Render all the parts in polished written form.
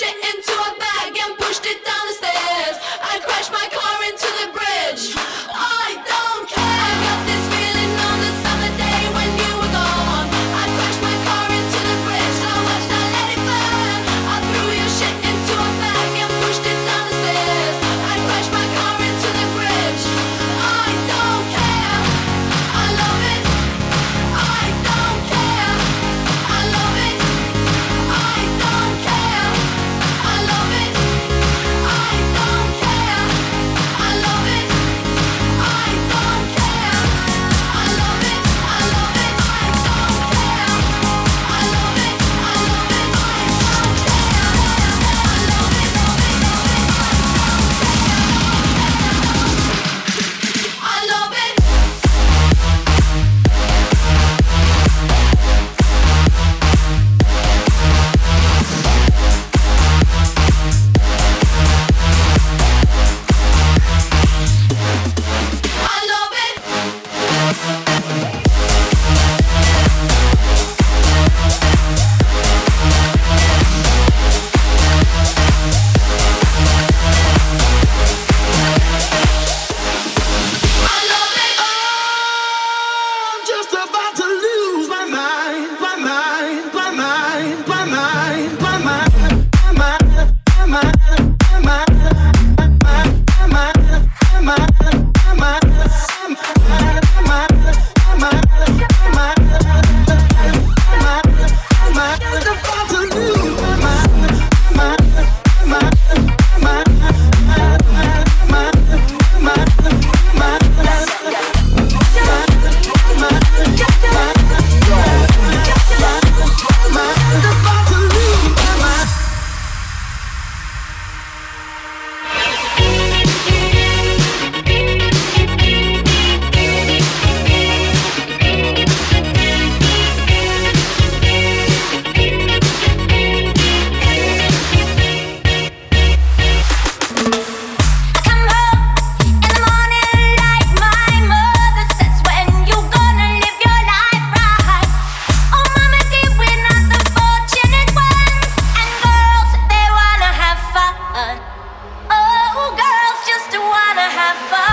shit into a bag and pushed it down the stairs. I crashed my car into the bridge. I don't care. I got this feeling on the summer day when you were gone. I crashed my car into the bridge. I watched I let it burn. I threw your shit into a bag and pushed it down the stairs. I crashed my car into the bridge. I don't care. I love it. I don't care. I love it. I don't care. I love it. I don't care. I love it. I don't care. I love it. I love it. I don't care. I love it. I love it. I don't care. I love it. Love it. Love it. I love it. I love it. I love it. I'm just about to lose my mind, my mind, my mind, my mind, my mind, my mind, my mind, my mind, my mind, my mind, my mind, Come home in the morning like my mother says. When you gonna live your life right? Oh mama, dear, we're not the fortunate ones. And girls, they wanna have fun. Oh, girls just wanna have fun.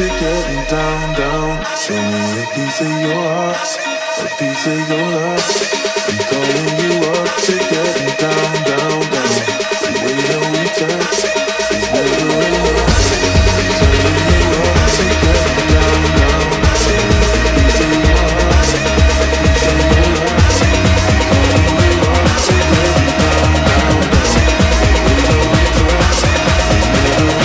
to getting down, down. Show me a piece of your heart, a piece of your love. I'm calling you up to getting down, down, down. The way that we touch is never enough. I'm calling you up to getting down, down. Show me a piece of your heart, a piece of your love. I'm calling you up to getting down, down, down. The way that we touch is never enough.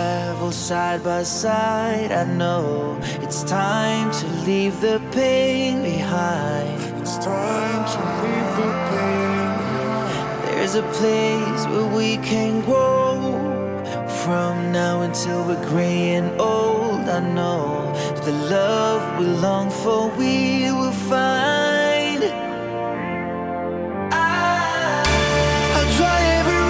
travel side by side. I know it's time to leave the pain behind. It's time to leave the pain. There's a place where we can grow. From now until we're gray and old, I know the love we long for we will find. I'll try every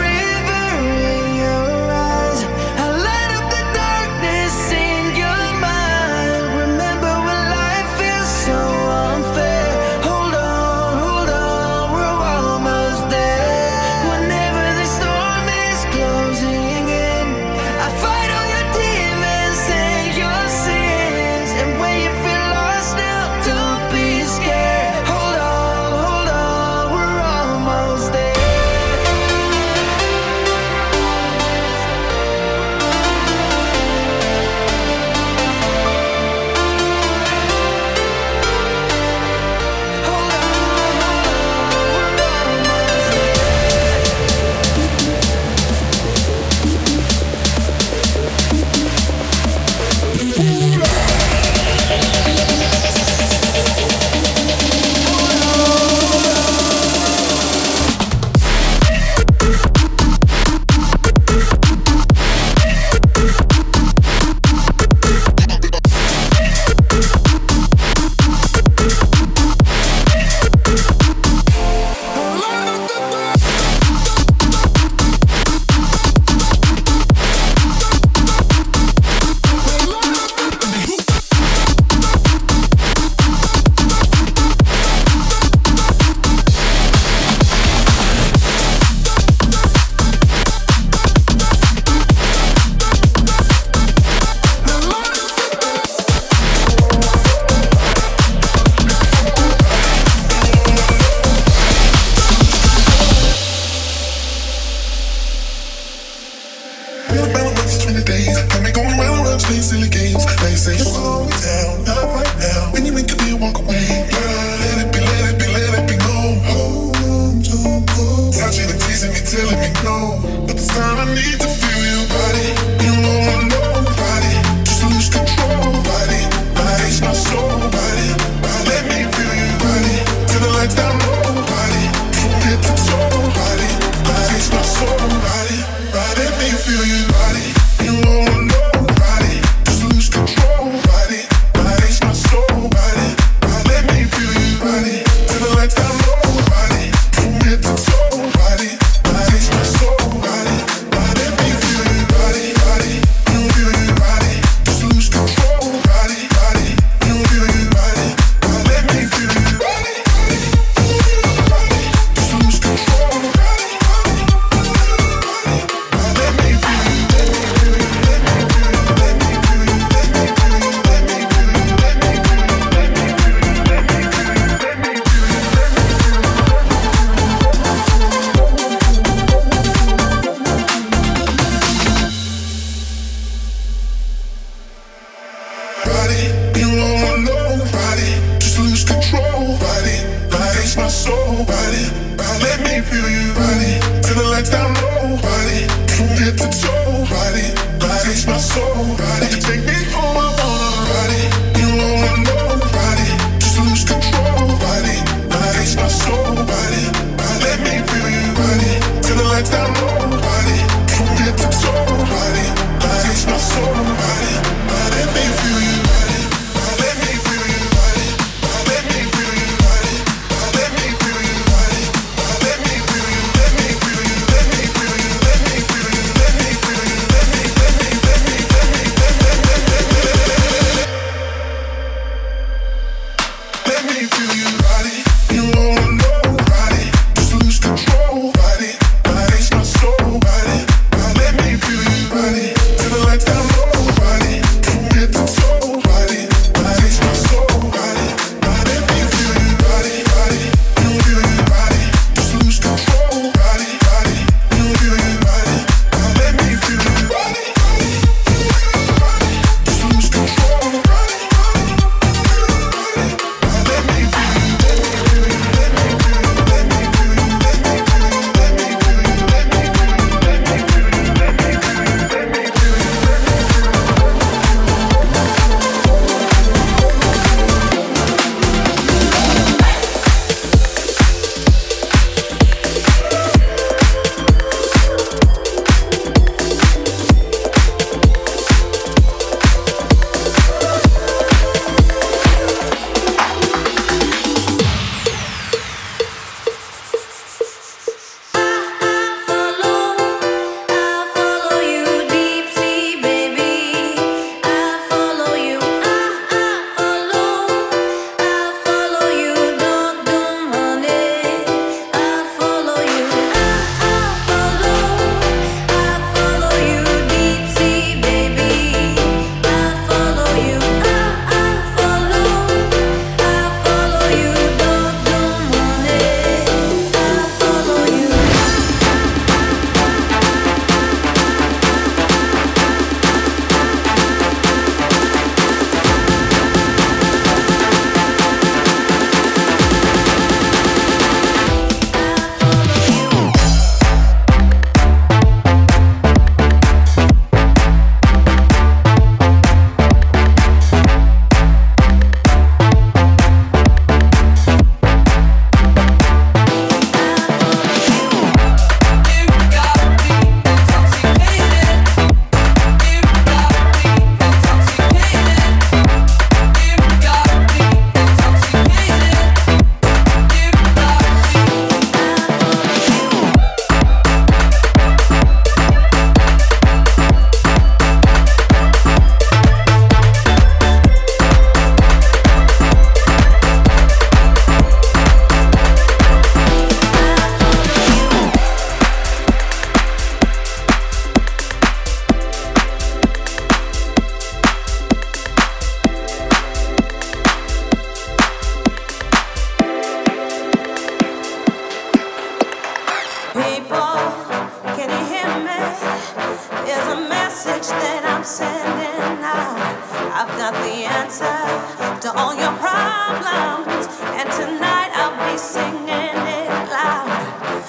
I've got the answer to all your problems, and tonight I'll be singing it loud.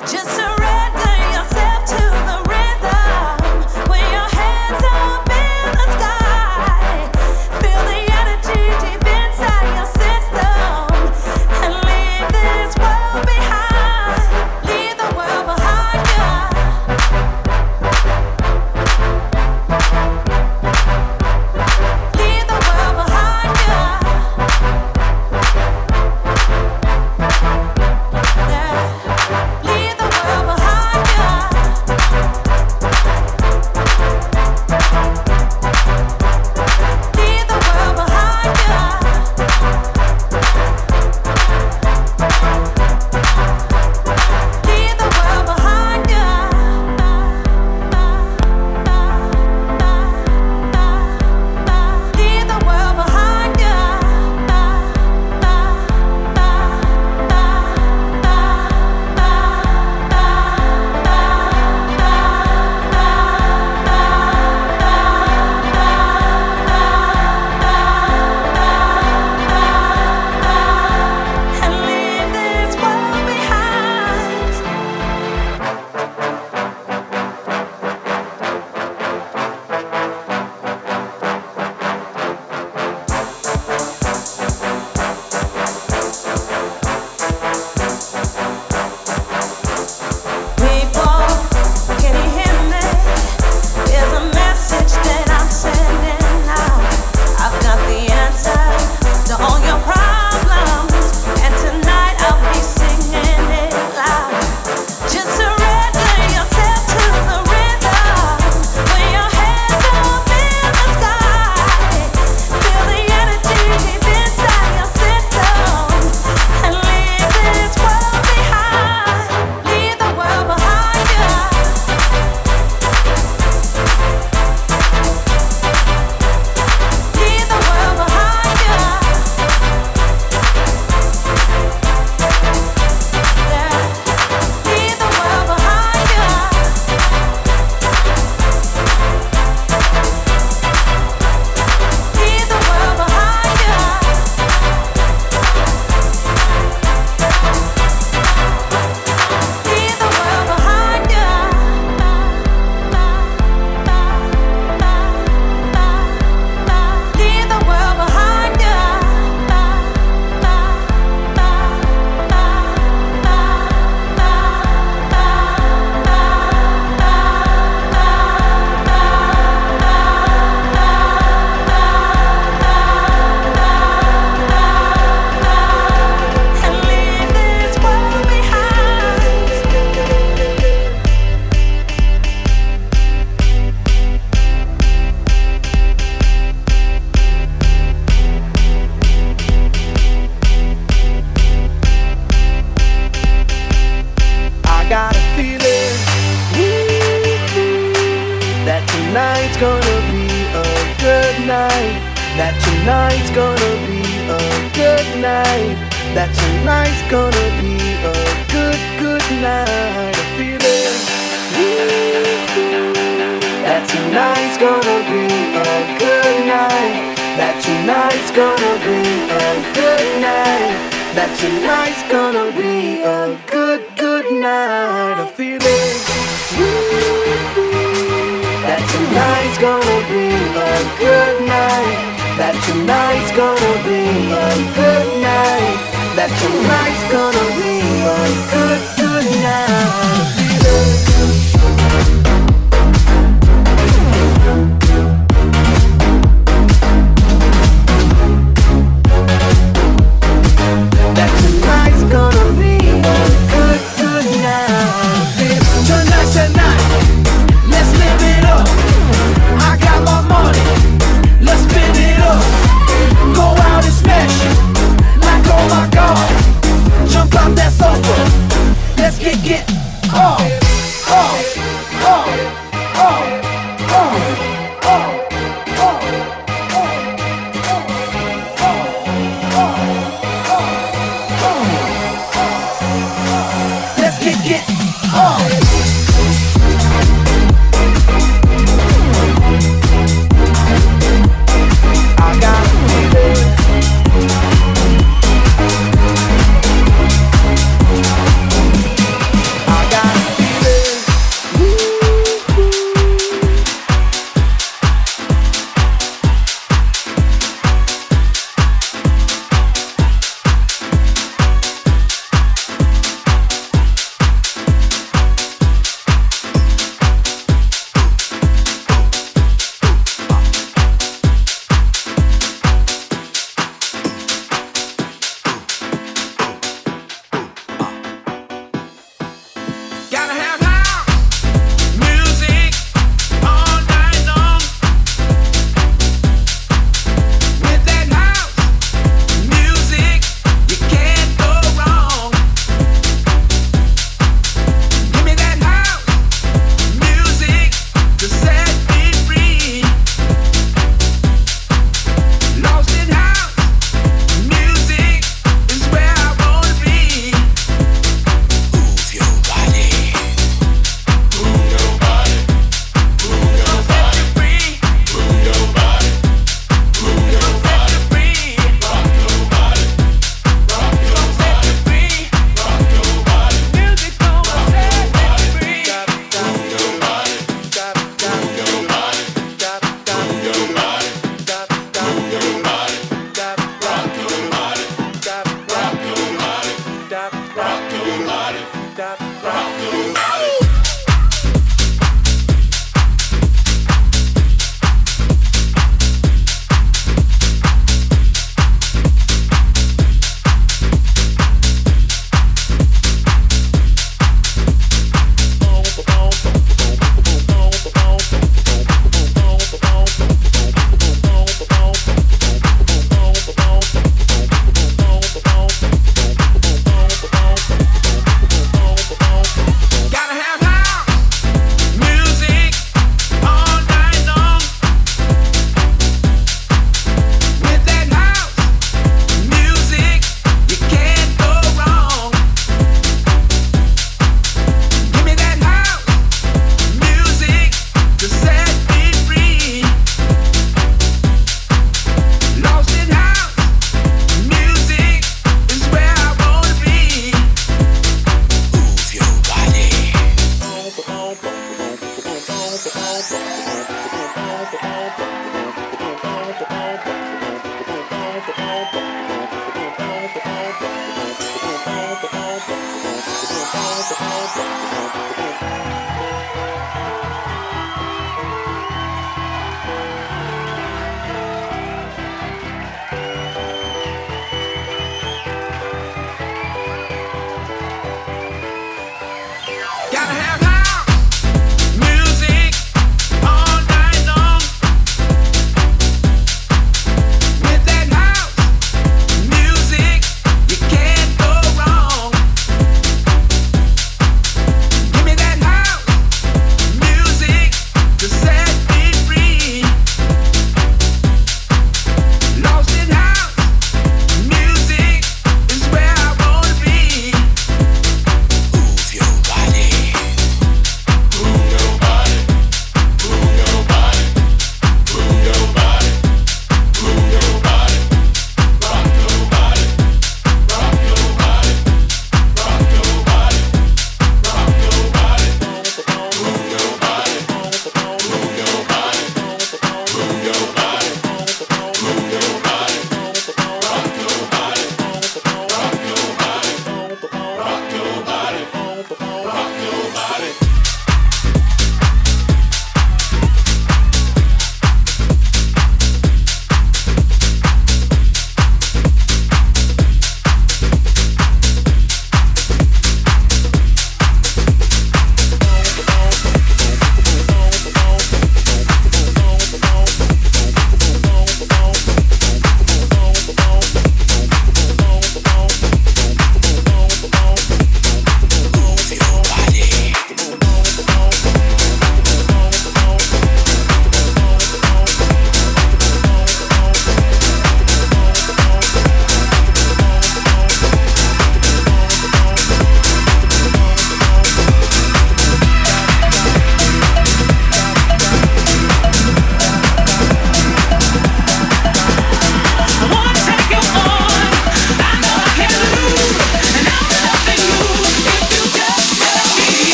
Just surrender yourself to the rhythm, with your hands up in the sky. Feel the energy deep inside your system, and leave this world behind. Leave the world behind you. Tonight, let's live it up. I got my money.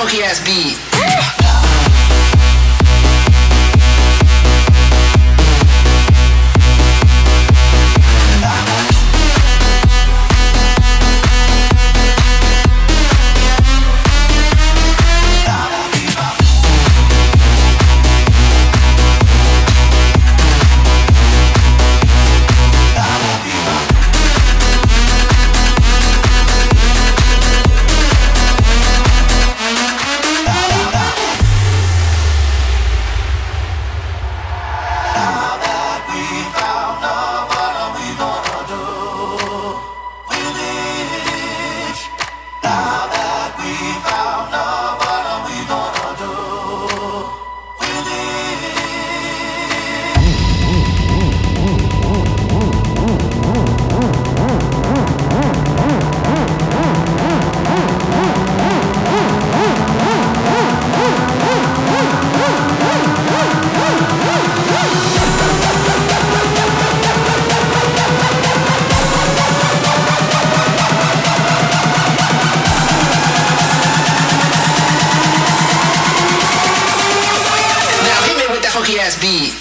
funky ass beat. Beat.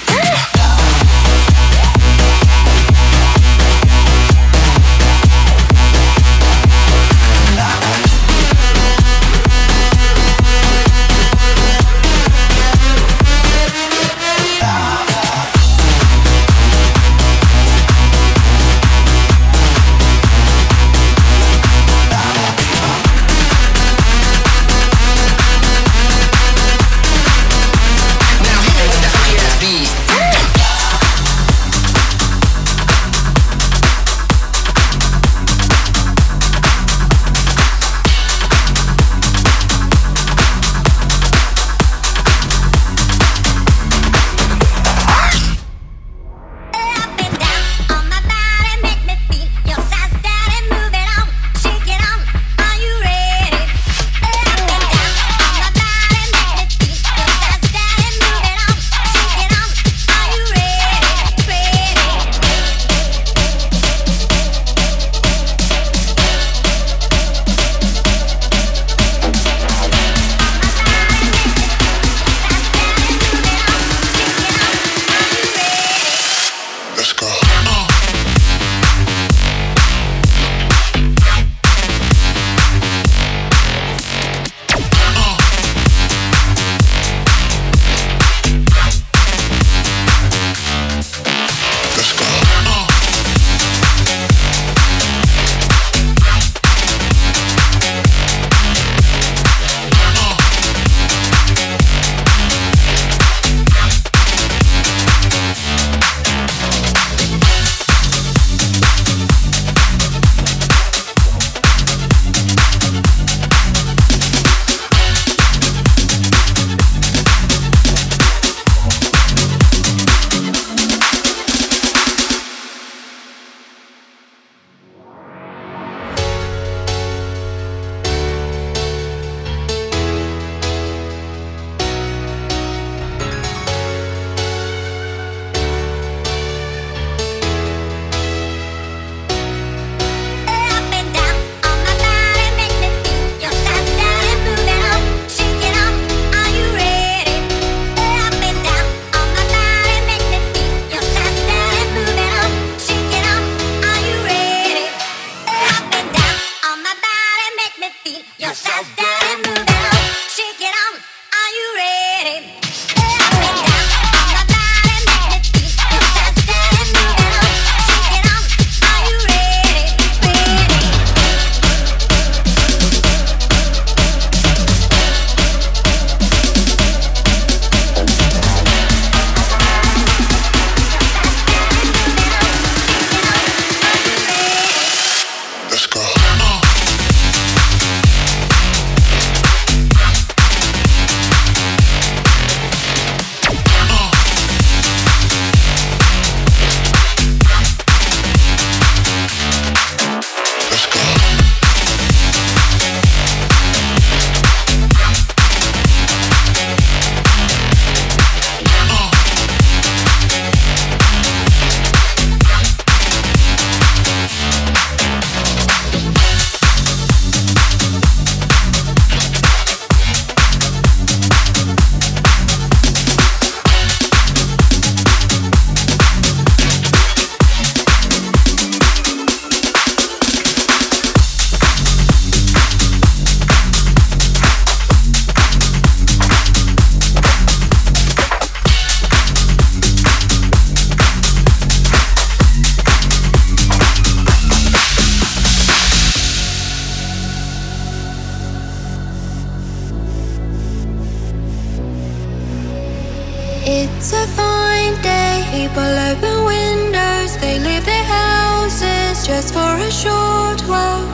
It's a fine day, people open windows, they leave their houses just for a short while.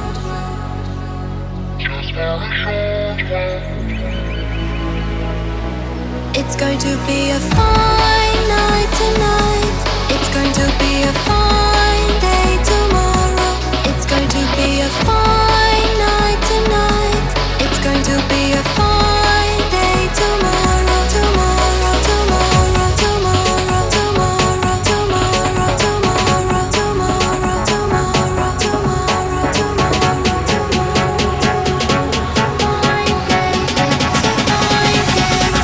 Just for a short while. It's going to be a fine night tonight. It's going to be a fine day tomorrow. It's going to be a fine night tonight. It's going to be a fine day tomorrow, tomorrow, tomorrow, tomorrow, tomorrow, tomorrow, tomorrow, tomorrow, tomorrow, tomorrow, tomorrow, tomorrow.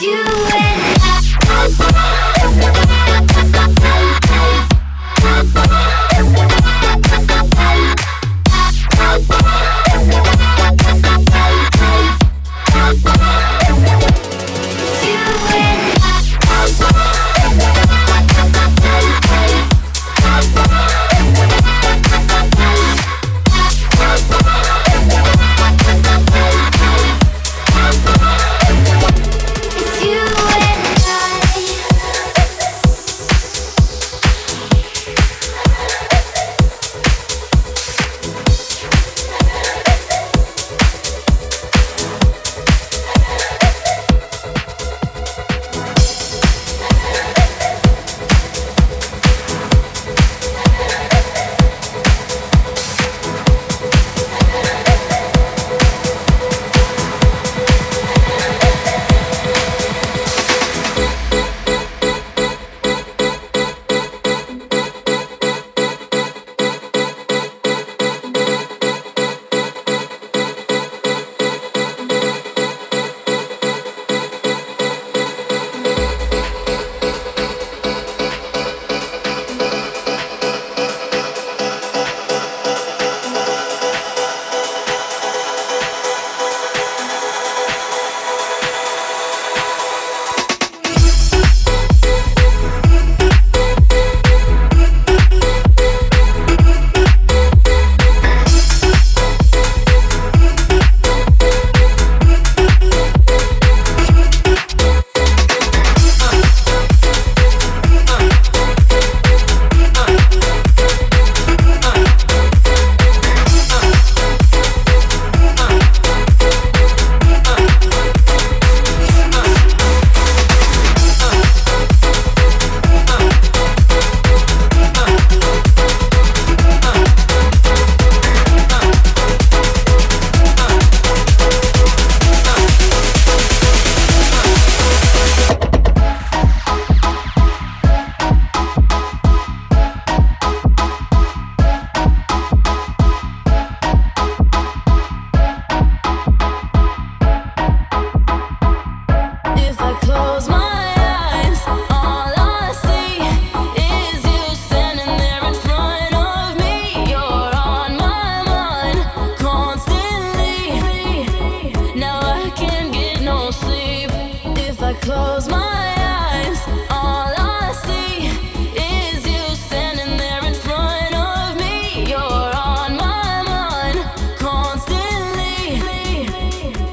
No sleep.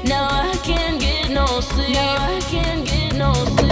No, I can't get no sleep.